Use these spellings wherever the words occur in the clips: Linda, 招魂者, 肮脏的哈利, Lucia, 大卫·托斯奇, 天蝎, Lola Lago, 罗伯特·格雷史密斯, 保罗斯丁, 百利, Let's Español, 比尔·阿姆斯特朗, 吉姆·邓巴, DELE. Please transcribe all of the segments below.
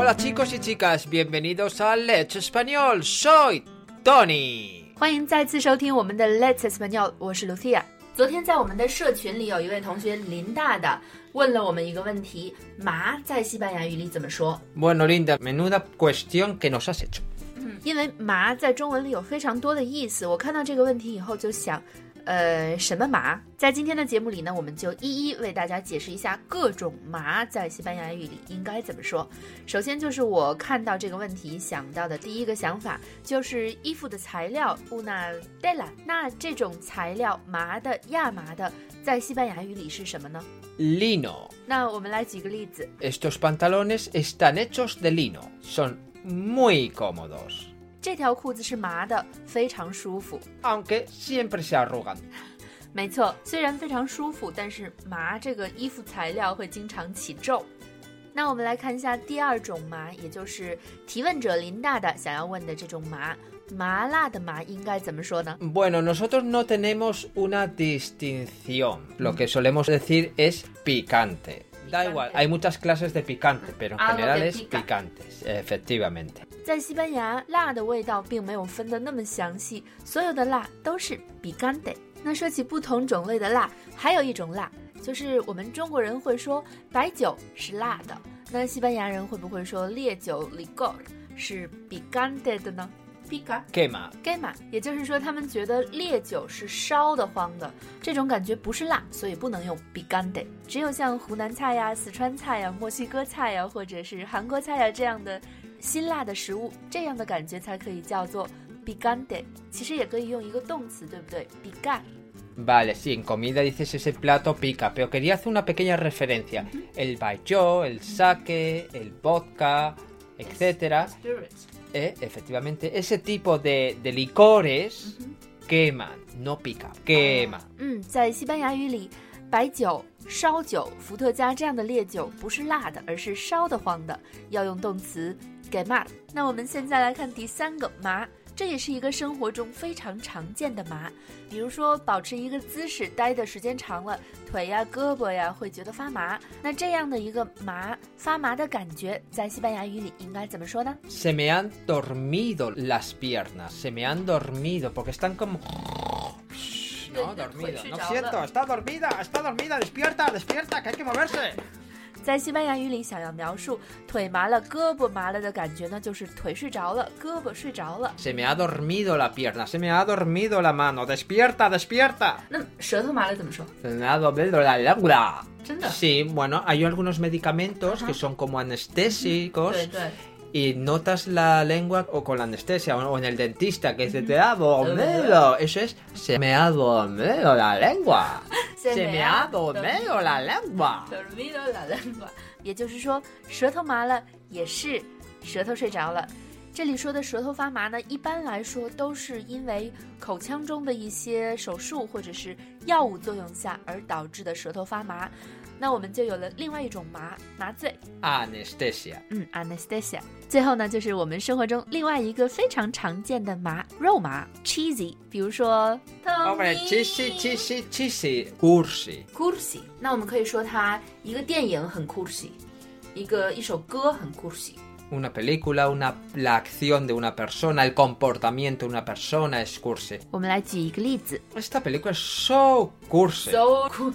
Hola chicos y chicas, bienvenidos a Let's Español. Soy Tony. 欢迎再次收听我们的 Let's Español， 我是 Lucia。昨天在我们的社群里有一位同学Linda的问了我们一个问题，麻在西班牙语里怎么说？ Bueno Linda, menuda cuestión que nos has hecho。因为麻在中文里有非常多的意思，我看到这个问题以后就想什么麻？在今天的节目里呢，我们就一一为大家解释一下各种麻在西班牙语里应该怎么说。首先就是我看到这个问题想到的第一个想法，就是衣服的材料 una tela。那这种材料麻的、亚麻的，在西班牙语里是什么呢？ Lino。那我们来举个例子。Estos pantalones están hechos de lino. Son muy cómodos。这条裤子是麻的，非常舒服。Aunque siempre se arrugan。没错，虽然非常舒服，但是麻这个衣服材料会经常起皱。那我们来看一下第二种麻，也就是提问者林大的想要问的这种麻，麻辣的麻应该怎么说呢？ Bueno, nosotros no tenemos una distinción. Lo que solemos decir es picante.Da igual, hay muchas clases de picante, pero en general es picantes, efectivamente. 在西班牙，辣的味道并没有分得那么详细，所有的辣都是 picante。那说起不同种类的辣，还有一种辣，就是我们中国人会说白酒是辣的，那西班牙人会不会说烈酒 licor 是 picante 的呢？Quema， 也就是说他们觉得烈酒是烧得慌的，这种感觉不是辣，所以不能用 picante。 只有像湖南菜呀、四川菜呀、墨西哥菜呀，或者是韩国菜呀这样的辛辣的食物，这样的感觉才可以叫做 picante。 其实也可以用一个动词，对不对？ picar。Vale, sí, en comida dices ese plato pica, pero quería hacer una pequeña referencia. El baijiu, el sake, el vodka, etcétera. Efectivamente, ese tipo de licores queman, no pica, quema. 在西班牙语里，白酒、烧酒、伏特加这样的烈酒不是辣的，而是烧得慌的，要用动词 quemar。 那我们现在来看第三个麻，这也是一个生活中非常常见的麻，比如说保持一个姿势待的时间长了，腿呀、胳膊呀会觉得发麻。那这样的一个麻，发麻的感觉，在西班牙语里应该怎么说呢？ Se me han dormido las piernas. Se me han dormido porque están como no dormido. No siento, está dormida, está dormida. Despierta, despierta, que hay que moverse。在西班牙语里想要描述腿麻了、胳膊麻了的感觉呢，就是腿睡着了，胳膊睡着了。Se me ha dormido la pierna, se me ha dormido la mano, despierta, despierta。 那舌头麻了怎么说？ Se me ha dormido la lengua。 真的？ Sí, bueno, hay algunos medicamentos que son como anestésicos。对对。Y notas la lengua o con la anestesia o en el dentista que se te ha dormido. Eso es se me ha dormido la lengua. Se me ha dormido la lengua. Dormido la lengua. 也就是说，舌头麻了也是舌头睡着了。这里说的舌头发麻呢，一般来说都是因为口腔中的一些手术或者是药物作用下而导致的舌头发麻。那我们就有了另外一种麻，麻醉 Anesthesia。 Anesthesia。 最后呢，就是我们生活中另外一个非常常见的麻，肉麻 Cheesy。 比如说 Tommy Cheesy Cursi。 那我们可以说它一个电影很 Cursi， 一首歌很 Cursi。Una película, la acción de una persona, el comportamiento de una persona es cursi. Vamos a poner un ejemplo. Esta película es so cursi.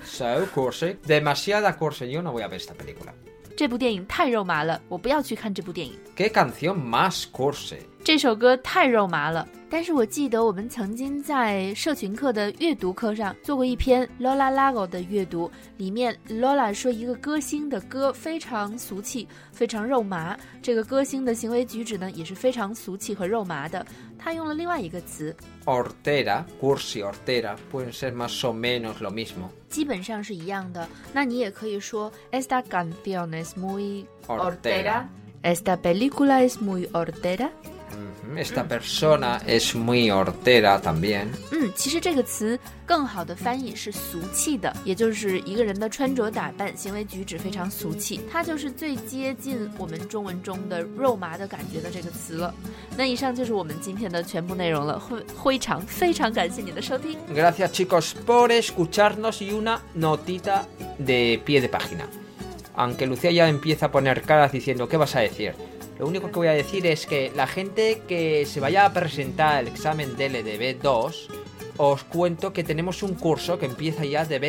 So cursi. Demasiada cursi. Yo no voy a ver esta película. Esta película es muy肉麻了, yo no voy a ver esta película. ¿Qué canción más cursi? Esta canción es muy 肉麻了。但是我记得我们曾经在社群课的阅读课上做过一篇 Lola Lago 的阅读，里面 Lola 说一个歌星的歌非常俗气，非常肉麻，这个歌星的行为举止呢也是非常俗气和肉麻的，他用了另外一个词 Hortera, cursi hortera, pueden ser más o menos lo mismo， 基本上是一样的。那你也可以说 Esta canción es muy hortera, Esta película es muy hortera。Esta persona es muy hortera también。其实这个词更好的翻译是俗气的，也就是一个人的穿着打扮、行为举止非常俗气，它就是最接近我们中文中的肉麻的感觉的这个词了。那以上就是我们今天的全部内容了，非常感谢你的收听。 Gracias chicos por escucharnos y una notita de pie de página. Aunque Lucía ya empieza a poner caras diciendo ¿qué vas a decir? Lo único que voy a decir es que la gente que se vaya a presentar el examen DELE de B2, os cuento que tenemos un curso que empieza ya de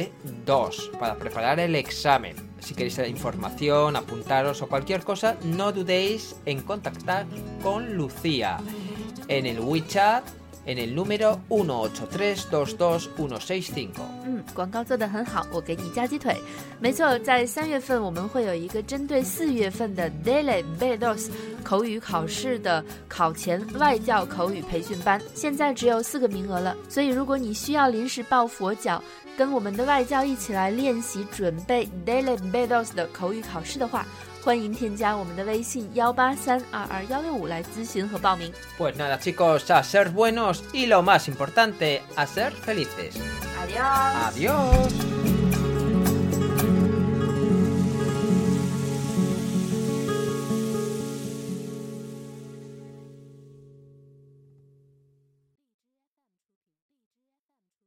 B2 para preparar el examen. Si queréis información, apuntaros o cualquier cosa, no dudéis en contactar con Lucía en el WeChat en el número 183222165。广告做得很好，我给你加鸡腿。没错，在3月份我们会有一个针对4月份的 DELE B2 口语考试的考前外教口语培训班，现在只有4个名额了，所以如果你需要临时抱佛脚，跟我们的外教一起来练习准备 DELE B2 的口语考试的话，欢迎添加我们的微信183222165来咨询和报名。Pues nada, chicos, a ser buenos y lo más importante, a ser felices. Adiós. Adiós.